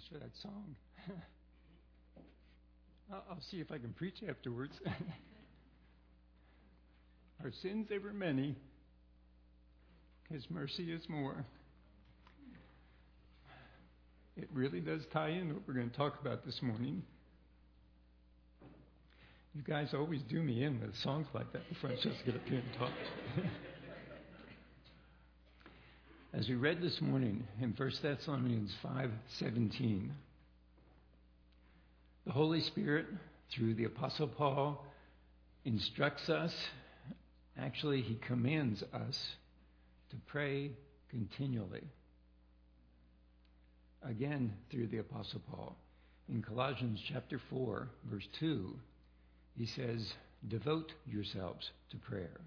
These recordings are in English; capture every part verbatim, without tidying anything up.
Thanks for that song. I'll see if I can preach afterwards. Our sins, they were many. His mercy is more. It really does tie in what we're going to talk about this morning. You guys always do me in with songs like that before I just get up here and talk. As we read this morning in First Thessalonians five seventeen, the Holy Spirit, through the Apostle Paul, instructs us. Actually, he commands us to pray continually. Again, through the Apostle Paul. In Colossians chapter four, verse two, he says, devote yourselves to prayer.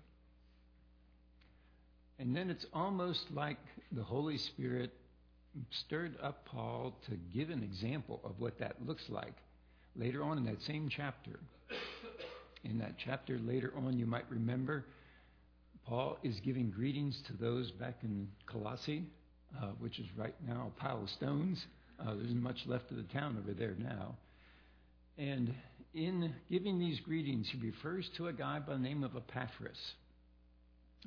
And then it's almost like the Holy Spirit stirred up Paul to give an example of what that looks like. Later on in that same chapter, in that chapter later on, you might remember, Paul is giving greetings to those back in Colossae, uh, which is right now a pile of stones. Uh, there isn't much left of the town over there now. And in giving these greetings, he refers to a guy by the name of Epaphras,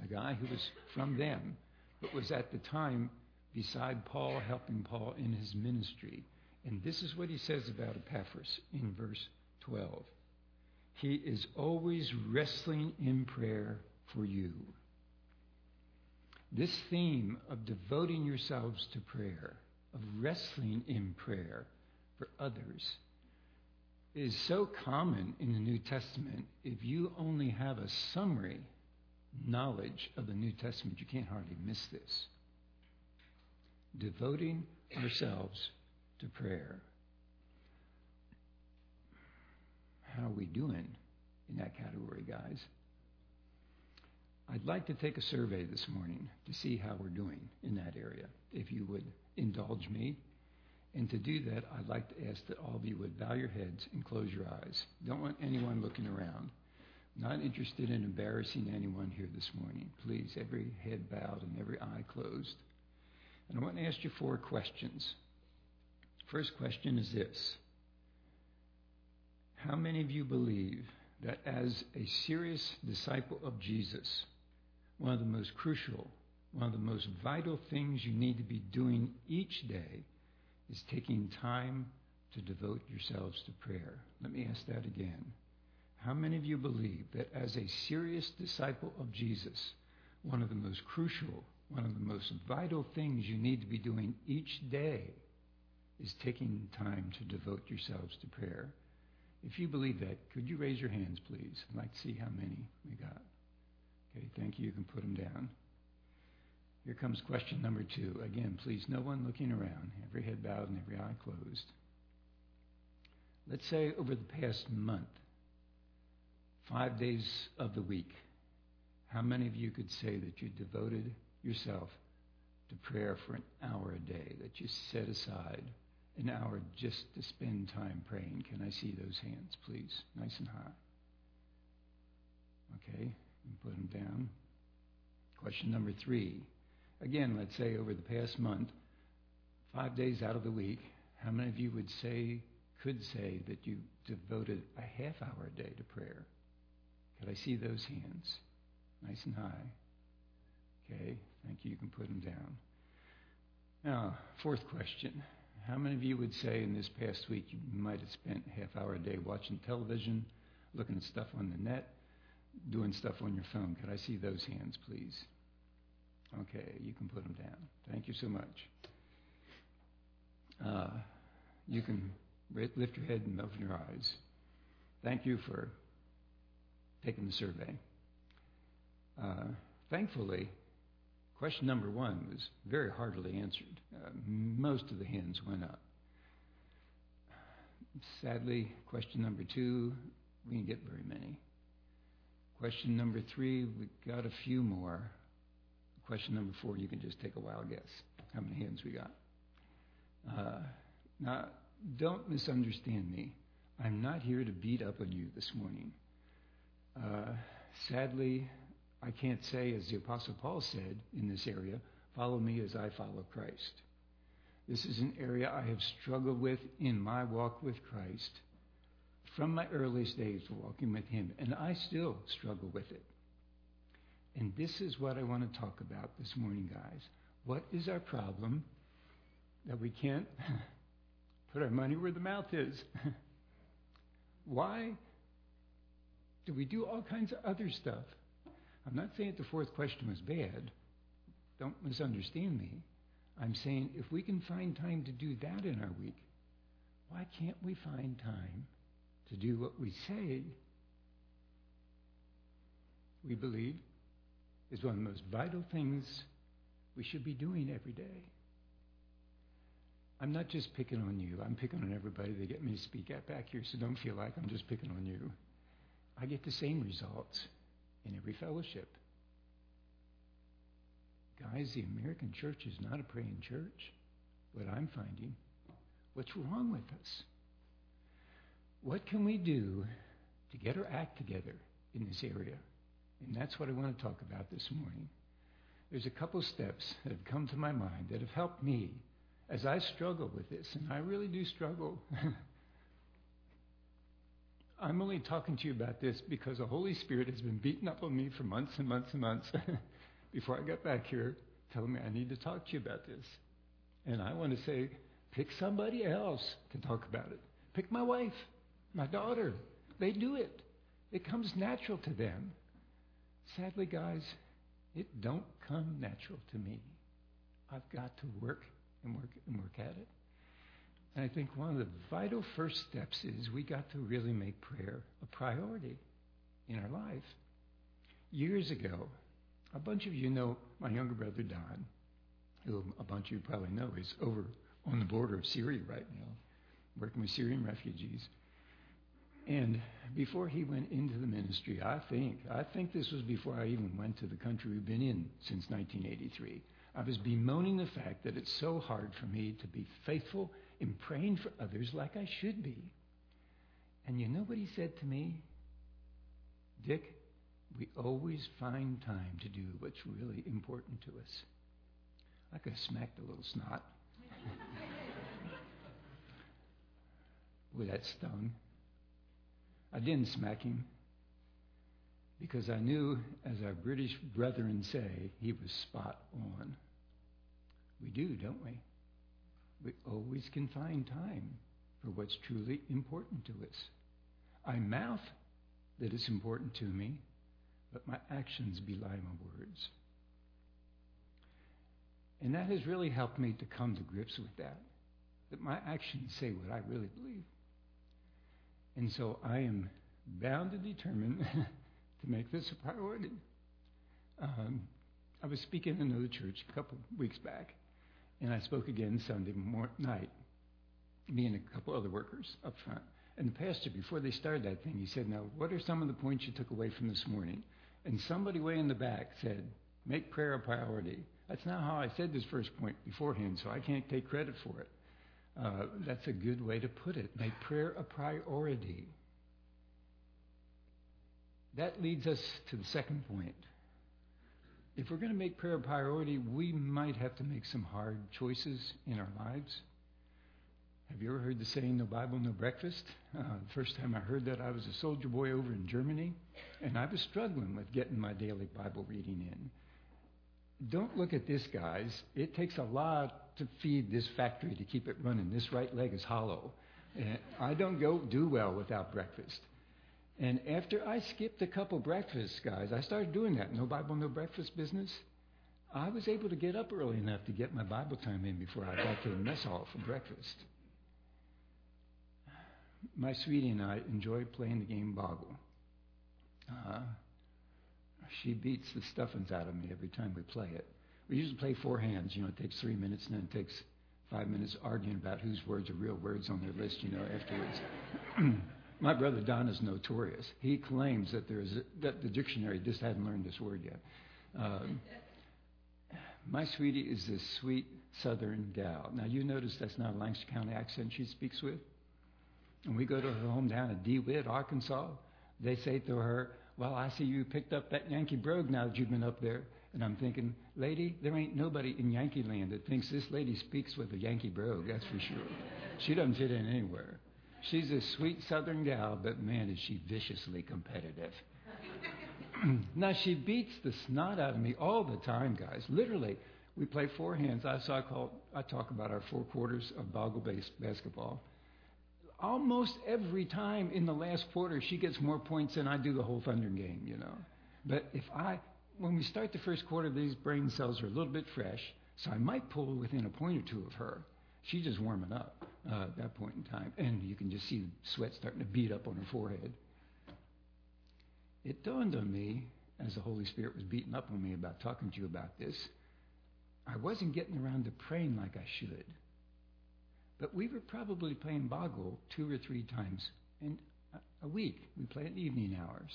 a guy who was from them, but was at the time beside Paul, helping Paul in his ministry. And this is what he says about Epaphras in verse twelve. He is always wrestling in prayer for you. This theme of devoting yourselves to prayer, of wrestling in prayer for others, is so common in the New Testament. If you only have a summary knowledge of the New Testament, you can't hardly miss this. Devoting ourselves to prayer. How are we doing in that category, guys? I'd like to take a survey this morning to see how we're doing in that area, if you would indulge me. And to do that, I'd like to ask that all of you would bow your heads and close your eyes. Don't want anyone looking around. Not interested in embarrassing anyone here this morning. Please, every head bowed and every eye closed. And I want to ask you four questions. First question is this. How many of you believe that as a serious disciple of Jesus, one of the most crucial, one of the most vital things you need to be doing each day is taking time to devote yourselves to prayer? Let me ask that again. How many of you believe that as a serious disciple of Jesus, one of the most crucial, one of the most vital things you need to be doing each day is taking time to devote yourselves to prayer? If you believe that, could you raise your hands, please? I'd like to see how many we got. Okay, thank you. You can put them down. Here comes question number two. Again, please, no one looking around. Every head bowed and every eye closed. Let's say over the past month, five days of the week, how many of you could say that you devoted yourself to prayer for an hour a day, that you set aside an hour just to spend time praying? Can I see those hands, please? Nice and high. Okay, and put them down. Question number three. Again, let's say over the past month, five days out of the week, how many of you would say, could say that you devoted a half hour a day to prayer? Could I see those hands? Nice and high. Okay, thank you. You can put them down. Now, fourth question. How many of you would say in this past week you might have spent half hour a day watching television, looking at stuff on the net, doing stuff on your phone? Could I see those hands, please? Okay, you can put them down. Thank you so much. Uh, you can lift your head and open your eyes. Thank you for taking the survey. Uh, thankfully, question number one was very heartily answered. Uh, most of the hands went up. Sadly, question number two, we didn't get very many. Question number three, we got a few more. Question number four, you can just take a wild guess how many hands we got. Uh, now, don't misunderstand me. I'm not here to beat up on you this morning. Uh, sadly, I can't say, as the Apostle Paul said in this area, follow me as I follow Christ. This is an area I have struggled with in my walk with Christ from my earliest days walking with him, and I still struggle with it. And this is what I want to talk about this morning, guys. What is our problem that we can't put our money where the mouth is? Why do we do all kinds of other stuff? I'm not saying that the fourth question was bad. Don't misunderstand me. I'm saying if we can find time to do that in our week, why can't we find time to do what we say we believe is one of the most vital things we should be doing every day? I'm not just picking on you. I'm picking on everybody. They get me to speak at back here, so don't feel like I'm just picking on you. I get the same results in every fellowship. Guys, the American church is not a praying church. What I'm finding, what's wrong with us? What can we do to get our act together in this area? And that's what I want to talk about this morning. There's a couple steps that have come to my mind that have helped me as I struggle with this, and I really do struggle. I'm only talking to you about this because the Holy Spirit has been beating up on me for months and months and months before I got back here telling me I need to talk to you about this. And I want to say, pick somebody else to talk about it. Pick my wife, my daughter. They do it. It comes natural to them. Sadly, guys, it don't come natural to me. I've got to work and work and work at it. And I think one of the vital first steps is we got to really make prayer a priority in our life. Years ago, a bunch of you know my younger brother Don, who a bunch of you probably know is over on the border of Syria right now, working with Syrian refugees. And before he went into the ministry, I think, I think this was before I even went to the country we've been in since nineteen eighty-three. I was bemoaning the fact that it's so hard for me to be faithful in praying for others like I should be. And you know what he said to me? Dick, we always find time to do what's really important to us. I could have smacked a little snot. Boy, that stung. I didn't smack him because I knew, as our British brethren say, he was spot on. We do, don't we? We always can find time for what's truly important to us. I mouth that it's important to me, but my actions belie my words. And that has really helped me to come to grips with that, that my actions say what I really believe. And so I am bound and determined to make this a priority. Um, I was speaking in another church a couple weeks back, and I spoke again Sunday mor- night, me and a couple other workers up front. And the pastor, before they started that thing, he said, now, what are some of the points you took away from this morning? And somebody way in the back said, make prayer a priority. That's not how I said this first point beforehand, so I can't take credit for it. Uh, that's a good way to put it. Make prayer a priority. That leads us to the second point. If we're going to make prayer a priority, we might have to make some hard choices in our lives. Have you ever heard the saying, no Bible, no breakfast? Uh, the first time I heard that, I was a soldier boy over in Germany, and I was struggling with getting my daily Bible reading in. Don't look at this, guys. It takes a lot to feed this factory to keep it running. This right leg is hollow. And I don't go do well without breakfast. And after I skipped a couple breakfasts, guys, I started doing that no Bible, no breakfast business. I was able to get up early enough to get my Bible time in before I got to the mess hall for breakfast. My sweetie and I enjoy playing the game Boggle. Uh, She beats the stuffings out of me every time we play it. We usually play four hands. You know, it takes three minutes, and then it takes five minutes arguing about whose words are real words on their list, you know, afterwards. My brother Don is notorious. He claims that there is a, that the dictionary just hadn't learned this word yet. Um, my sweetie is this sweet Southern gal. Now, you notice that's not a Lancaster County accent she speaks with. And we go to her home down in DeWitt, Arkansas. They say to her, well, I see you picked up that Yankee brogue now that you've been up there. And I'm thinking, lady, there ain't nobody in Yankee land that thinks this lady speaks with a Yankee brogue, that's for sure. She doesn't fit in anywhere. She's a sweet southern gal, but man, is she viciously competitive. Now, she beats the snot out of me all the time, guys. Literally, we play four hands. I, so I, call, I talk about our four quarters of Boggle-based basketball. Almost every time in the last quarter, she gets more points than I do the whole Thunder game, you know. But if I, when we start the first quarter, these brain cells are a little bit fresh, so I might pull within a point or two of her. She's just warming up uh, at that point in time. And you can just see the sweat starting to bead up on her forehead. It dawned on me, as the Holy Spirit was beating up on me about talking to you about this, I wasn't getting around to praying like I should. But we were probably playing Boggle two or three times in a week. We play in evening hours.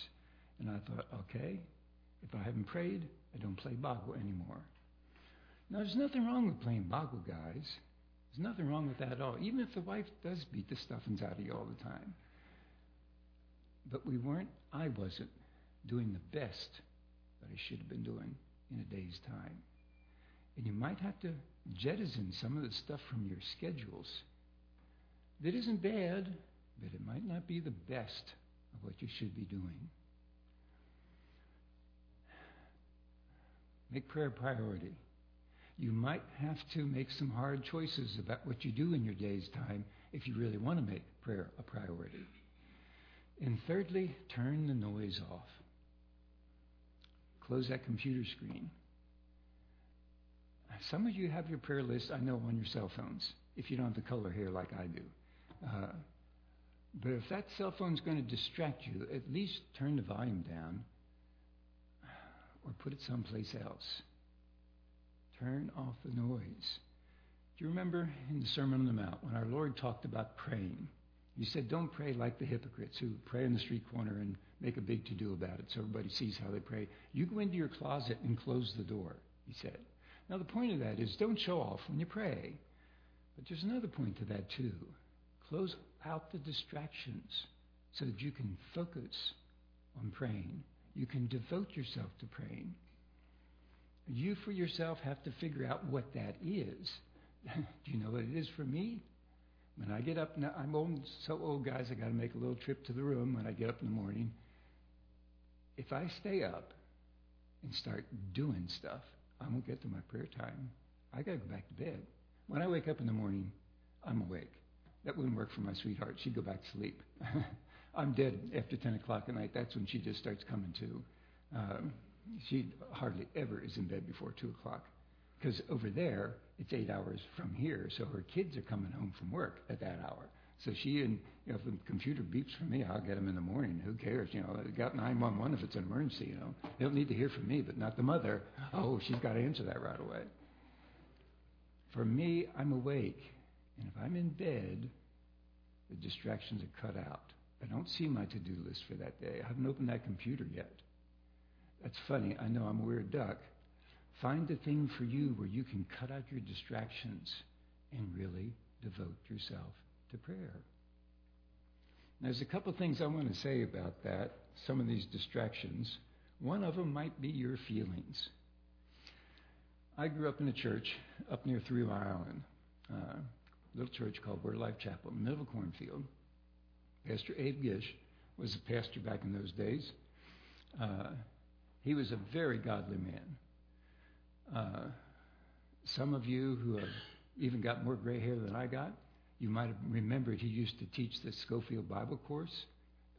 And I thought, okay, if I haven't prayed, I don't play Boggle anymore. Now, there's nothing wrong with playing Boggle, guys. There's nothing wrong with that at all, even if the wife does beat the stuffings out of you all the time. But we weren't, I wasn't, doing the best that I should have been doing in a day's time. And you might have to jettison some of the stuff from your schedules that isn't bad, but it might not be the best of what you should be doing. Make prayer a priority. You might have to make some hard choices about what you do in your day's time if you really want to make prayer a priority. And thirdly, turn the noise off. Close that computer screen. Some of you have your prayer list, I know, on your cell phones, if you don't have the color here like I do. Uh, but if that cell phone's going to distract you, at least turn the volume down or put it someplace else. Turn off the noise. Do you remember in the Sermon on the Mount when our Lord talked about praying? He said, don't pray like the hypocrites who pray in the street corner and make a big to-do about it so everybody sees how they pray. You go into your closet and close the door, he said. Now, the point of that is don't show off when you pray. But there's another point to that, too. Close out the distractions so that you can focus on praying. You can devote yourself to praying. You, for yourself, have to figure out what that is. Do you know what it is for me? When I get up, now I'm old, so old, guys, I got to make a little trip to the room when I get up in the morning. If I stay up and start doing stuff, I won't get to my prayer time. I got to go back to bed. When I wake up in the morning, I'm awake. That wouldn't work for my sweetheart. She'd go back to sleep. I'm dead after ten o'clock at night. That's when she just starts coming to. Um, she hardly ever is in bed before two o'clock. Because over there, it's eight hours from here, so her kids are coming home from work at that hour. So she and, you know, if the computer beeps for me, I'll get them in the morning. Who cares? You know, I got nine one one if it's an emergency, you know. They don't need to hear from me, but not the mother. Oh, she's got to answer that right away. For me, I'm awake. And if I'm in bed, the distractions are cut out. I don't see my to-do list for that day. I haven't opened that computer yet. That's funny. I know I'm a weird duck. Find the thing for you where you can cut out your distractions and really devote yourself to prayer. And there's a couple things I want to say about that, some of these distractions. One of them might be your feelings. I grew up in a church up near Three Mile Island, uh, a little church called World Life Chapel, in the middle of a cornfield. Pastor Abe Gish was the pastor back in those days. Uh, he was a very godly man. Uh, some of you who have even got more gray hair than I got, you might have remembered he used to teach the Scofield Bible course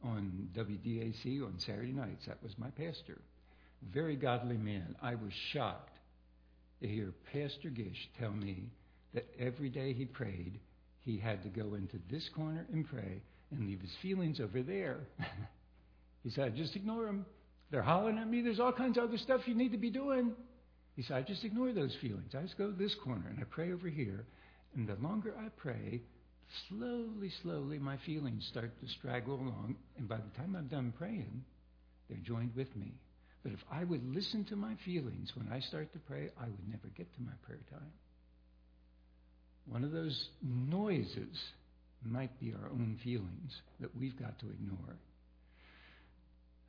on W D A C on Saturday nights. That was my pastor. Very godly man. I was shocked to hear Pastor Gish tell me that every day he prayed, he had to go into this corner and pray and leave his feelings over there. He said, just ignore them. They're hollering at me. There's all kinds of other stuff you need to be doing. He said, I just ignore those feelings. I just go to this corner and I pray over here. And the longer I pray, slowly, slowly, my feelings start to straggle along. And by the time I'm done praying, they're joined with me. But if I would listen to my feelings when I start to pray, I would never get to my prayer time. One of those noises might be our own feelings that we've got to ignore.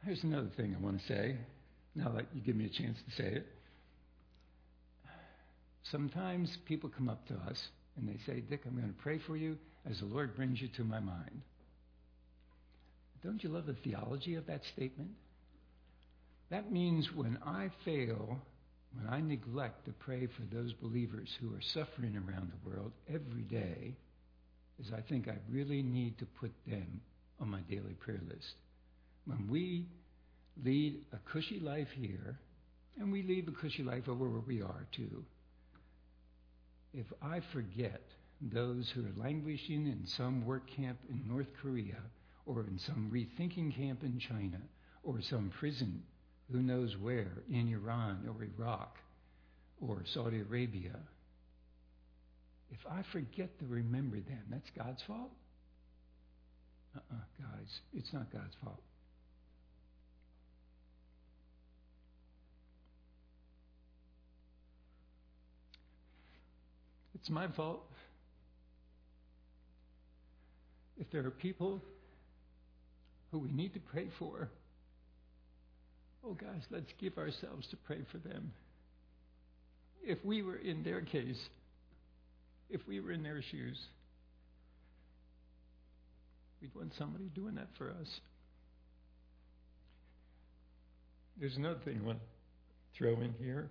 Here's another thing I want to say, now that you give me a chance to say it. Sometimes people come up to us and they say, Dick, I'm going to pray for you as the Lord brings you to my mind. Don't you love the theology of that statement? That means when I fail, when I neglect to pray for those believers who are suffering around the world every day, is I think I really need to put them on my daily prayer list. When we lead a cushy life here, and we lead a cushy life over where we are too, if I forget those who are languishing in some work camp in North Korea, or in some rethinking camp in China, or some prison, who knows where, in Iran or Iraq or Saudi Arabia, if I forget to remember them, that's God's fault? Uh-uh, guys, it's not God's fault. It's my fault. If there are people who we need to pray for, oh, guys, let's give ourselves to pray for them. If we were in their case, if we were in their shoes, we'd want somebody doing that for us. There's another thing I want to throw in here.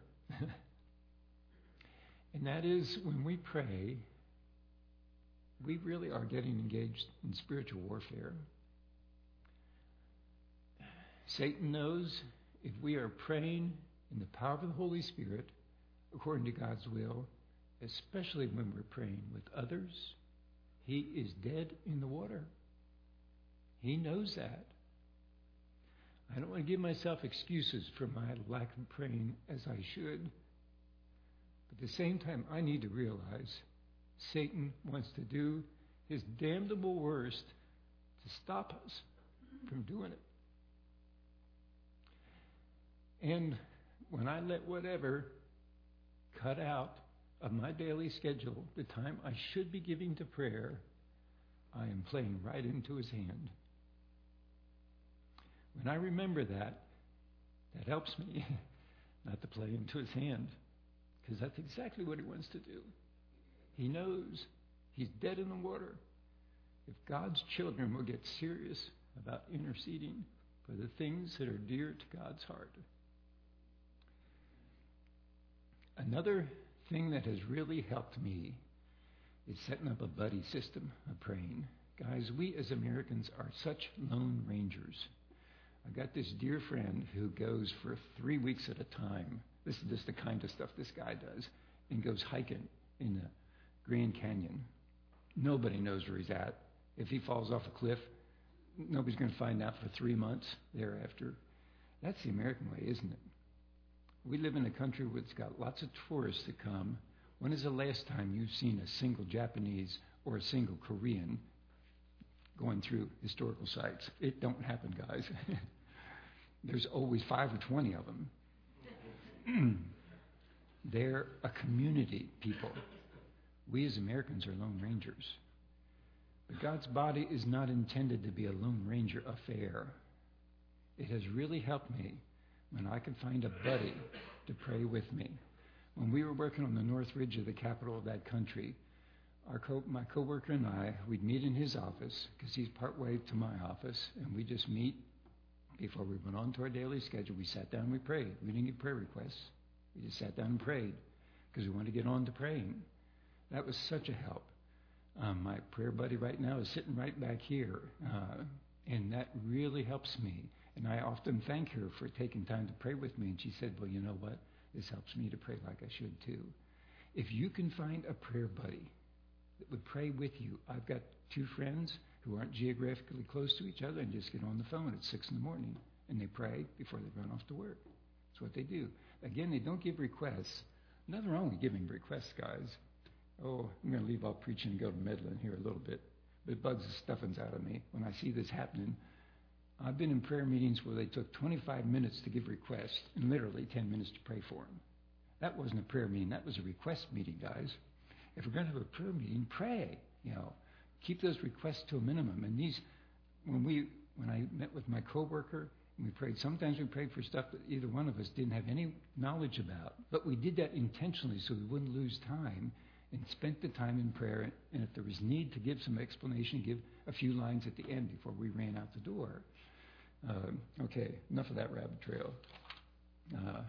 And that is, when we pray, we really are getting engaged in spiritual warfare. Satan knows if we are praying in the power of the Holy Spirit, according to God's will, especially when we're praying with others, he is dead in the water. He knows that. I don't want to give myself excuses for my lack of praying as I should. But at the same time, I need to realize Satan wants to do his damnable worst to stop us from doing it. And when I let whatever cut out of my daily schedule the time I should be giving to prayer, I am playing right into his hand. When I remember that, that helps me not to play into his hand, because that's exactly what he wants to do. He knows he's dead in the water. If God's children will get serious about interceding for the things that are dear to God's heart. Another thing that has really helped me is setting up a buddy system of praying. Guys, we as Americans are such lone rangers. I've got this dear friend who goes for three weeks at a time. This is just the kind of stuff this guy does, and goes hiking in the Grand Canyon. Nobody knows where he's at. If he falls off a cliff, nobody's going to find out for three months thereafter. That's the American way, isn't it? We live in a country that's got lots of tourists that come. When is the last time you've seen a single Japanese or a single Korean going through historical sites? It don't happen, guys. There's always five or twenty of them. They're a community, people. We as Americans are lone rangers. But God's body is not intended to be a lone ranger affair. It has really helped me when I could find a buddy to pray with me. When we were working on the north ridge of the capital of that country, our co- my coworker and I, we'd meet in his office, because he's partway to my office, and we just meet. Before we went on to our daily schedule, we sat down and we prayed. We didn't get prayer requests. We just sat down and prayed because we wanted to get on to praying. That was such a help. Um, my prayer buddy right now is sitting right back here, uh, and that really helps me. And I often thank her for taking time to pray with me, and she said, well, you know what? This helps me to pray like I should too. If you can find a prayer buddy that would pray with you, I've got two friends who aren't geographically close to each other and just get on the phone at six in the morning, and they pray before they run off to work. That's what they do. Again, they don't give requests. Nothing wrong with giving requests, guys. Oh, I'm going to leave all preaching and go to Midland here a little bit. But it bugs the stuffings out of me when I see this happening. I've been in prayer meetings where they took twenty-five minutes to give requests and literally ten minutes to pray for them. That wasn't a prayer meeting. That was a request meeting, guys. If we're going to have a prayer meeting, pray, you know. Keep those requests to a minimum. And these, when we, when I met with my coworker, And we prayed. Sometimes we prayed for stuff that either one of us didn't have any knowledge about. But we did that intentionally so we wouldn't lose time, and spent the time in prayer. And if there was need to give some explanation, give a few lines at the end before we ran out the door. Uh, okay, enough of that rabbit trail. Uh,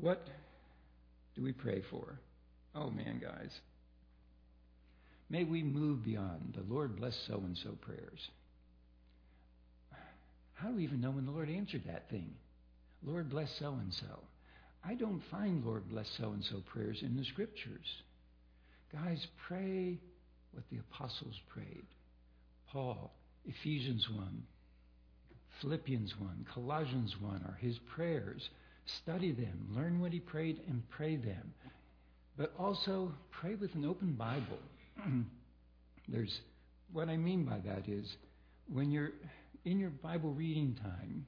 what do we pray for? Oh, man, guys. May we move beyond the Lord bless so-and-so prayers. How do we even know when the Lord answered that thing? Lord bless so-and-so. I don't find Lord bless so-and-so prayers in the Scriptures. Guys, pray what the apostles prayed. Paul, Ephesians one, Philippians one, Colossians one are his prayers. Study them. Learn what he prayed and pray them. But also, pray with an open Bible. There's, what I mean by that is, when you're in your Bible reading time,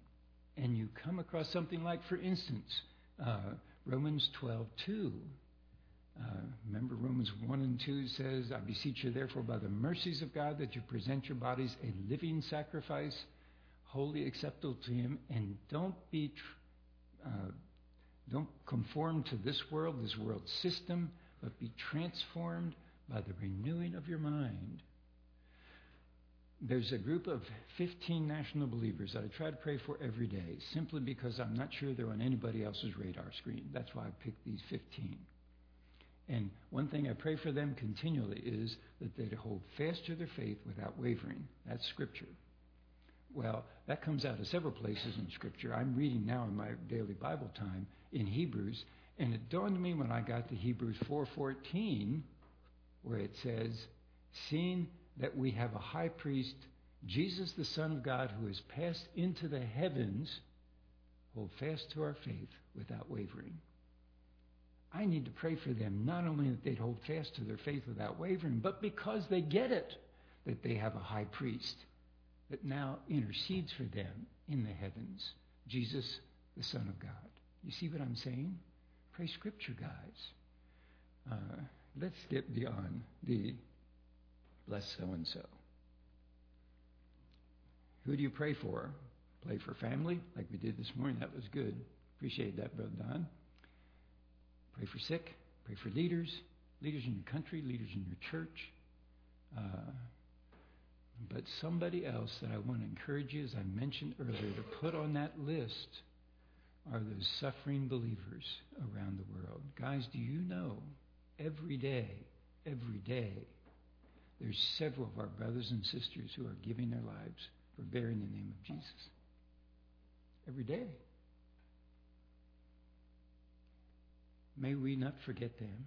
and you come across something like, for instance, uh, Romans twelve two. Uh, remember Romans one and two says, I beseech you therefore by the mercies of God that you present your bodies a living sacrifice, wholly acceptable to him, and don't be... Tr- Uh, don't conform to this world, this world system, but be transformed by the renewing of your mind. There's a group of fifteen national believers that I try to pray for every day, simply because I'm not sure they're on anybody else's radar screen. That's why I picked these fifteen. And one thing I pray for them continually is that they hold fast to their faith without wavering. That's Scripture. Well, that comes out of several places in Scripture. I'm reading now in my daily Bible time in Hebrews, and it dawned on me when I got to Hebrews four fourteen, where it says, seeing that we have a high priest, Jesus the Son of God, who has passed into the heavens, hold fast to our faith without wavering. I need to pray for them, not only that they'd hold fast to their faith without wavering, but because they get it, that they have a high priest that now intercedes for them in the heavens, Jesus, the Son of God. You see what I'm saying? Pray Scripture, guys. Uh, let's get beyond the bless so-and-so. Who do you pray for? Pray for family, like we did this morning. That was good. Appreciate that, Brother Don. Pray for sick. Pray for leaders. Leaders in your country. Leaders in your church. Uh... But somebody else that I want to encourage you, as I mentioned earlier, to put on that list are those suffering believers around the world. Guys, do you know every day, every day, there's several of our brothers and sisters who are giving their lives for bearing the name of Jesus? Every day. May we not forget them.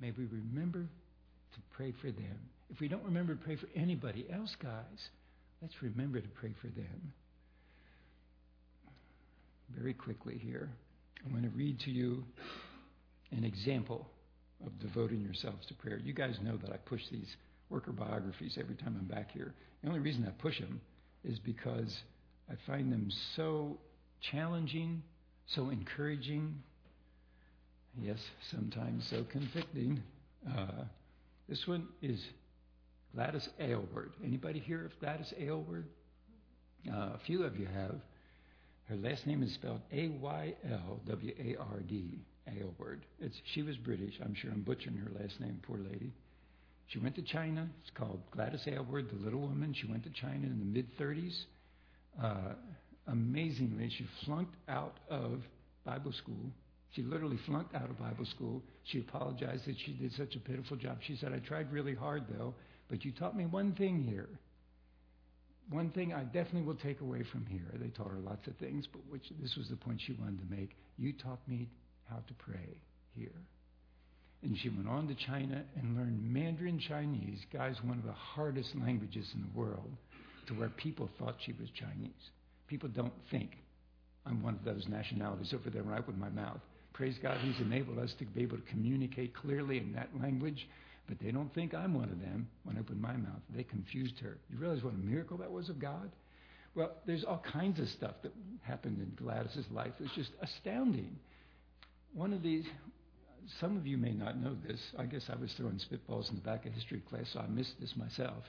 May we remember to pray for them. If we don't remember to pray for anybody else, guys, let's remember to pray for them. Very quickly here, I'm going to read to you an example of devoting yourselves to prayer. You guys know that I push these worker biographies every time I'm back here. The only reason I push them is because I find them so challenging, so encouraging, yes, sometimes so convicting. Uh, This one is Gladys Aylward. Anybody hear of Gladys Aylward? Uh, a few of you have. Her last name is spelled A Y L W A R D, Aylward. It's, she was British. I'm sure I'm butchering her last name, poor lady. She went to China. It's called Gladys Aylward, the Little Woman. She went to China in the mid-thirties. Uh, amazingly, she flunked out of Bible school. She literally flunked out of Bible school. She apologized that she did such a pitiful job. She said, I tried really hard, though, but you taught me one thing here. One thing I definitely will take away from here. They taught her lots of things, but which, this was the point she wanted to make. You taught me how to pray here. And she went on to China and learned Mandarin Chinese, guys, one of the hardest languages in the world, to where people thought she was Chinese. People don't think I'm one of those nationalities over there when I open my mouth. Praise God, he's enabled us to be able to communicate clearly in that language, but they don't think I'm one of them when I open my mouth. They confused her. You realize what a miracle that was of God? Well, there's all kinds of stuff that happened in Gladys' life. It's just astounding. One of these, some of you may not know this. I guess I was throwing spitballs in the back of history class, so I missed this myself.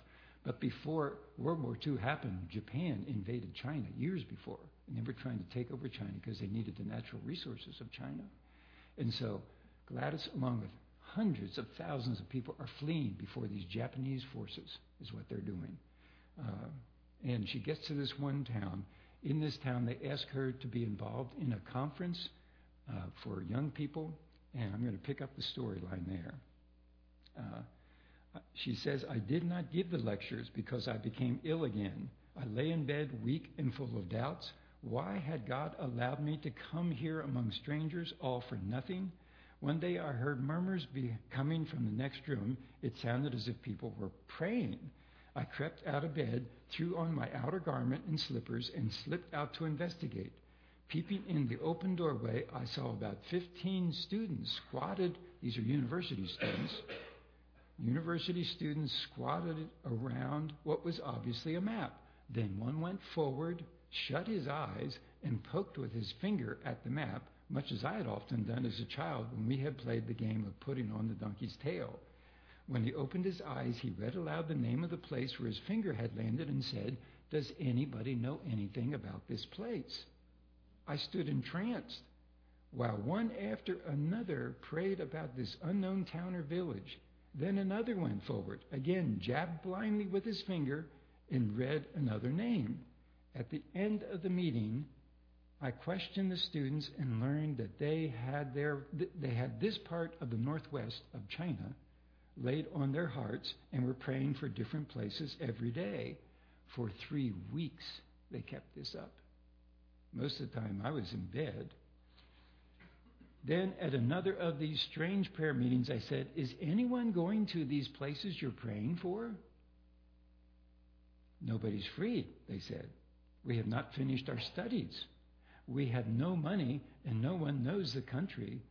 But before World War Two happened, Japan invaded China years before. and they were trying to take over China because they needed the natural resources of China. And so Gladys, along with hundreds of thousands of people, are fleeing before these Japanese forces, is what they're doing. Uh, and she gets to this one town. In this town, they ask her to be involved in a conference uh, for young people, and I'm going to pick up the storyline there. Uh, she says, I did not give the lectures because I became ill again. I lay in bed weak and full of doubts. Why had God allowed me to come here among strangers, all for nothing? One day I heard murmurs be coming from the next room. It sounded as if people were praying. I crept out of bed, threw on my outer garment and slippers, and slipped out to investigate. Peeping in the open doorway, I saw about fifteen students squatted. These are university students. University students squatted around what was obviously a map. Then one went forward, shut his eyes, and poked with his finger at the map, much as I had often done as a child when we had played the game of putting on the donkey's tail. When he opened his eyes, he read aloud the name of the place where his finger had landed and said, "Does anybody know anything about this place?" I stood entranced while one after another prayed about this unknown town or village. Then another went forward, again jabbed blindly with his finger, and read another name. At the end of the meeting, I questioned the students and learned that they had their they had this part of the northwest of China laid on their hearts and were praying for different places every day. For three weeks, they kept this up. Most of the time, I was in bed. Then at another of these strange prayer meetings, I said, "Is anyone going to these places you're praying for?" "Nobody's free," they said. "We have not finished our studies. We have no money, and no one knows the country.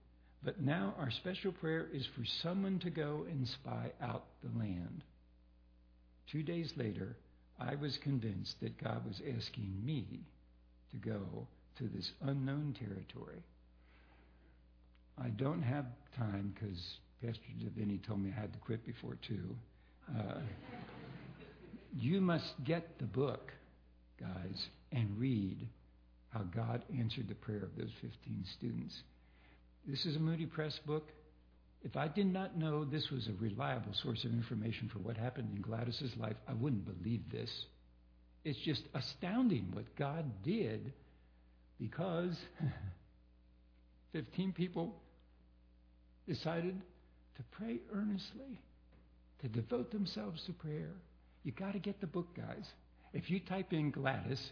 But now our special prayer is for someone to go and spy out the land." Two days later, I was convinced that God was asking me to go to this unknown territory. I don't have time because Pastor Davini told me I had to quit before two. Uh, you must get the book, guys, and read how God answered the prayer of those fifteen students. This is a Moody Press book. If I did not know this was a reliable source of information for what happened in Gladys's life, I wouldn't believe this. It's just astounding what God did, because fifteen people decided to pray earnestly, to devote themselves to prayer. You got to get the book, guys. If you type in Gladys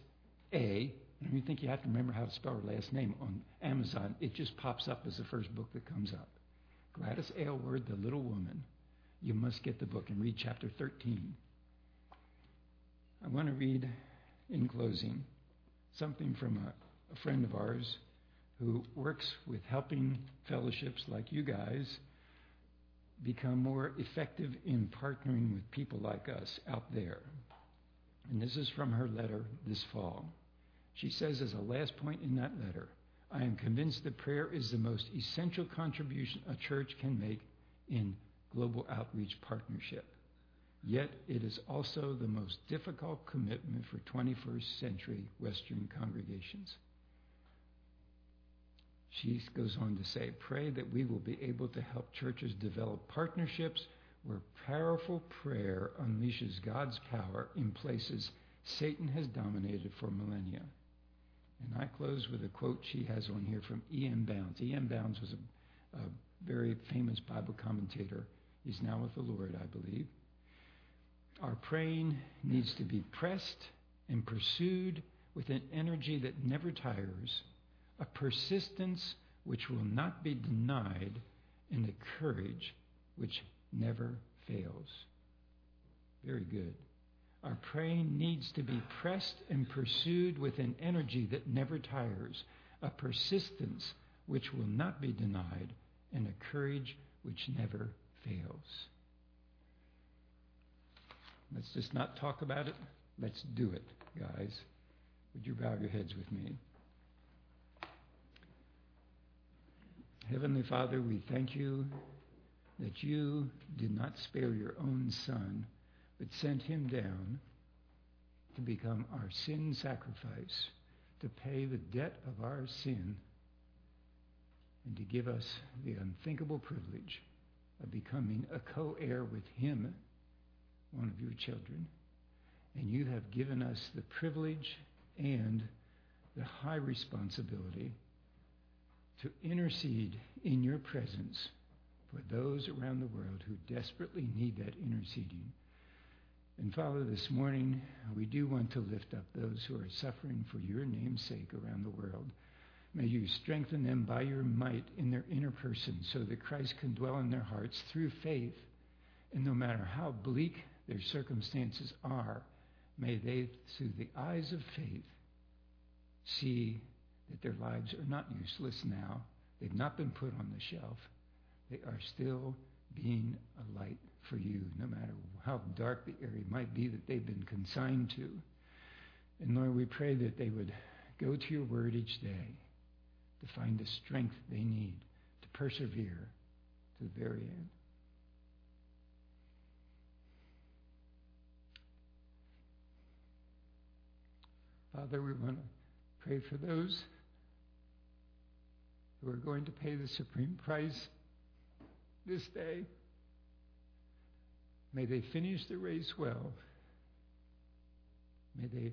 A, and you think you have to remember how to spell her last name on Amazon, it just pops up as the first book that comes up. Gladys Aylward, The Little Woman. You must get the book and read chapter thirteen. I want to read, in closing, something from a, a friend of ours who works with helping fellowships like you guys become more effective in partnering with people like us out there. And this is from her letter this fall. She says, as a last point in that letter, I am convinced that prayer is the most essential contribution a church can make in global outreach partnership. Yet it is also the most difficult commitment for twenty-first century Western congregations. She goes on to say, pray that we will be able to help churches develop partnerships where powerful prayer unleashes God's power in places Satan has dominated for millennia. And I close with a quote she has on here from E M Bounds. E M Bounds was a, a very famous Bible commentator. He's now with the Lord, I believe. Our praying needs to be pressed and pursued with an energy that never tires, a persistence which will not be denied, and a courage which never fails. Very good. Our praying needs to be pressed and pursued with an energy that never tires, a persistence which will not be denied, and a courage which never fails. Let's just not talk about it. Let's do it, guys. Would you bow your heads with me? Heavenly Father, we thank you that you did not spare your own Son, but sent him down to become our sin sacrifice, to pay the debt of our sin and to give us the unthinkable privilege of becoming a co-heir with him, one of your children. And you have given us the privilege and the high responsibility to intercede in your presence for those around the world who desperately need that interceding. And Father, this morning, we do want to lift up those who are suffering for your name's sake around the world. May you strengthen them by your might in their inner person so that Christ can dwell in their hearts through faith. And no matter how bleak their circumstances are, may they, through the eyes of faith, see that their lives are not useless now. They've not been put on the shelf. They are still being a light for you, no matter how dark the area might be that they've been consigned to. And Lord, we pray that they would go to your word each day to find the strength they need to persevere to the very end. Father, we want to pray for those who are going to pay the supreme price this day. May they finish the race well. May they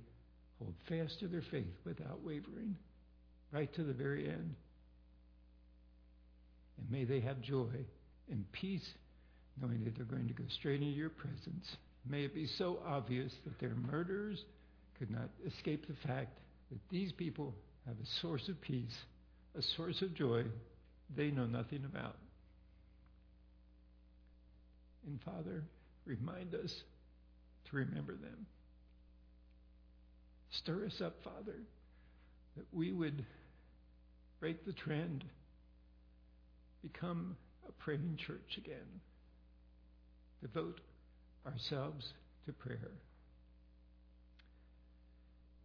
hold fast to their faith without wavering, right to the very end. And may they have joy and peace, knowing that they're going to go straight into your presence. May it be so obvious that their murderers could not escape the fact that these people have a source of peace, a source of joy they know nothing about. And Father, remind us to remember them. Stir us up, Father, that we would break the trend, become a praying church again, devote ourselves to prayer.